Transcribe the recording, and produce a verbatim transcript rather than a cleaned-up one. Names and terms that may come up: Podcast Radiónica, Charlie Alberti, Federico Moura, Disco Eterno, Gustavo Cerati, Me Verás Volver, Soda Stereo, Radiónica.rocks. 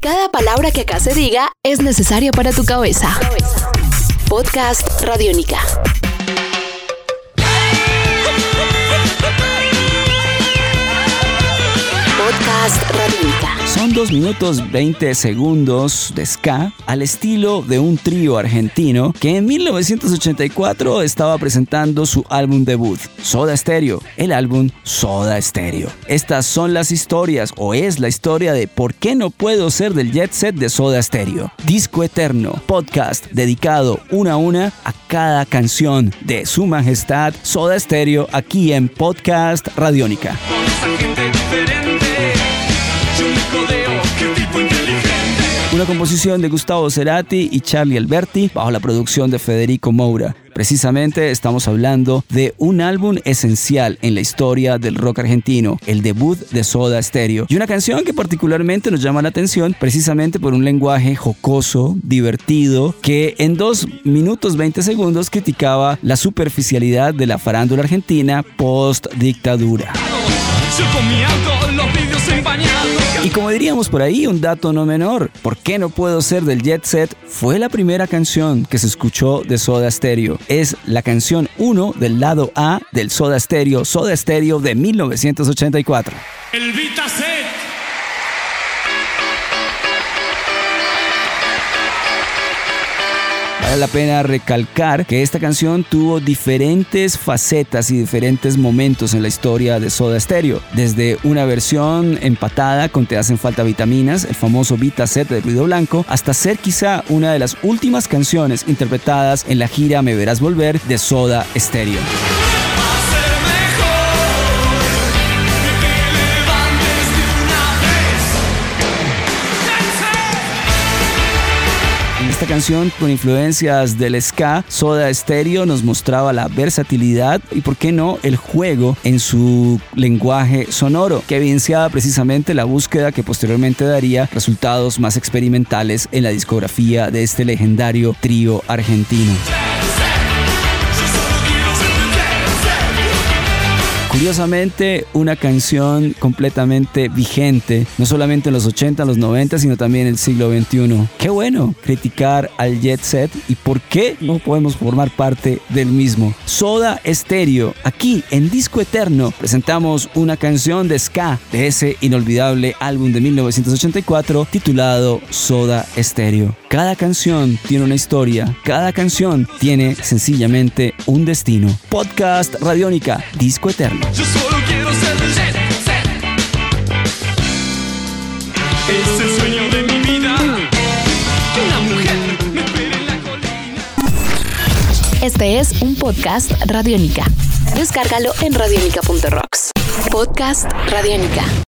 Cada palabra que acá se diga es necesaria para tu cabeza. Podcast Radiónica. Podcast Radiónica. Son dos minutos veinte segundos de ska al estilo de un trío argentino que en mil novecientos ochenta y cuatro estaba presentando su álbum debut, Soda Stereo, el álbum Soda Stereo. Estas son las historias, o es la historia de ¿Por qué no puedo ser del jet set de Soda Stereo? Disco Eterno, podcast dedicado una a una a cada canción de Su Majestad Soda Stereo aquí en Podcast Radiónica. Una composición de Gustavo Cerati y Charlie Alberti bajo la producción de Federico Moura. Precisamente estamos hablando de un álbum esencial en la historia del rock argentino, el debut de Soda Stereo. Y una canción que particularmente nos llama la atención precisamente por un lenguaje jocoso, divertido, que en dos minutos veinte segundos criticaba la superficialidad de la farándula argentina post-dictadura. Yo comía todos los vídeos empañados. Y como diríamos por ahí, un dato no menor, ¿Por qué no puedo ser del jet set? Fue la primera canción que se escuchó de Soda Stereo. Es la canción uno del lado A del Soda Stereo, Soda Stereo de mil novecientos ochenta y cuatro. El Vita Set. Vale la pena recalcar que esta canción tuvo diferentes facetas y diferentes momentos en la historia de Soda Stereo, desde una versión empatada con Te hacen falta vitaminas, el famoso Vita Set de Ruido Blanco, hasta ser quizá una de las últimas canciones interpretadas en la gira Me Verás Volver de Soda Stereo. Esta canción, con influencias del ska, Soda Stereo nos mostraba la versatilidad y, por qué no, el juego en su lenguaje sonoro, que evidenciaba precisamente la búsqueda que posteriormente daría resultados más experimentales en la discografía de este legendario trío argentino. Curiosamente, una canción completamente vigente, no solamente en los ochenta, los noventa, sino también en el siglo veintiuno. Qué bueno criticar al jet set y por qué no podemos formar parte del mismo. Soda Stereo, aquí en Disco Eterno, presentamos una canción de ska de ese inolvidable álbum de mil novecientos ochenta y cuatro titulado Soda Stereo. Cada canción tiene una historia, cada canción tiene sencillamente un destino. Podcast Radiónica, Disco Eterno. Yo solo quiero ser el jet set. Es el sueño de mi vida. Una mujer me espera en la colina. Este es un podcast Radiónica. Descárgalo en radiónica punto rocks. Podcast Radiónica.